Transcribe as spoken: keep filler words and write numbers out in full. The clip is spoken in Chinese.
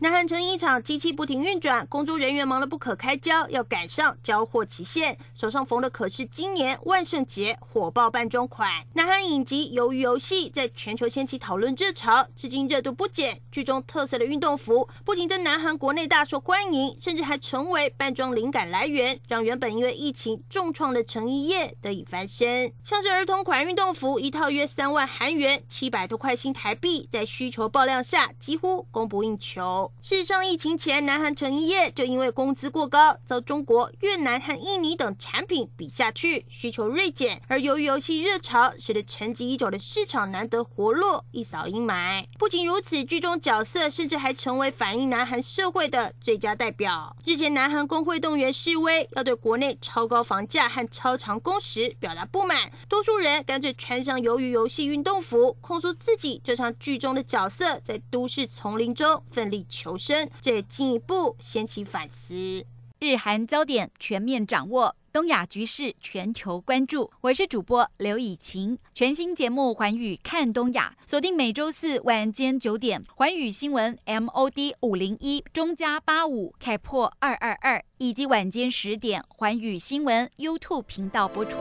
南韩成衣厂机器不停运转，工作人员忙得不可开交，要赶上交货期限。手上缝的可是今年万圣节火爆扮装款。南韩影集《鱿鱼游戏》在全球掀起讨论热潮，至今热度不减。剧中特色的运动服不仅在南韩国内大受欢迎，甚至还成为扮装灵感来源，让原本因为疫情重创的成衣业得以翻身。像是儿童款运动服，一套约三万韩元，七百多块新台币，在需求爆量下几乎供不应求。事实上，疫情前南韩成衣业就因为工资过高，遭中国、越南和印尼等产品比下去，需求锐减。而由于游戏热潮，使得沉寂已久的市场难得活络，一扫阴霾。不仅如此，剧中角色甚至还成为反映南韩社会的最佳代表。日前，南韩工会动员示威，要对国内超高房价和超长工时表达不满。多数人干脆穿上鱿鱼游戏运动服，控诉自己就像剧中的角色，在都市丛林中奋力求生。求生，这也进一步掀起反思。日韩焦点全面掌握，东亚局势全球关注。我是主播刘以晴，全新节目《寰宇看东亚》，锁定每周四晚间九点，寰宇新闻 M O D 五零一中加八五开破二二二，以及晚间十点寰宇新闻 YouTube 频道播出。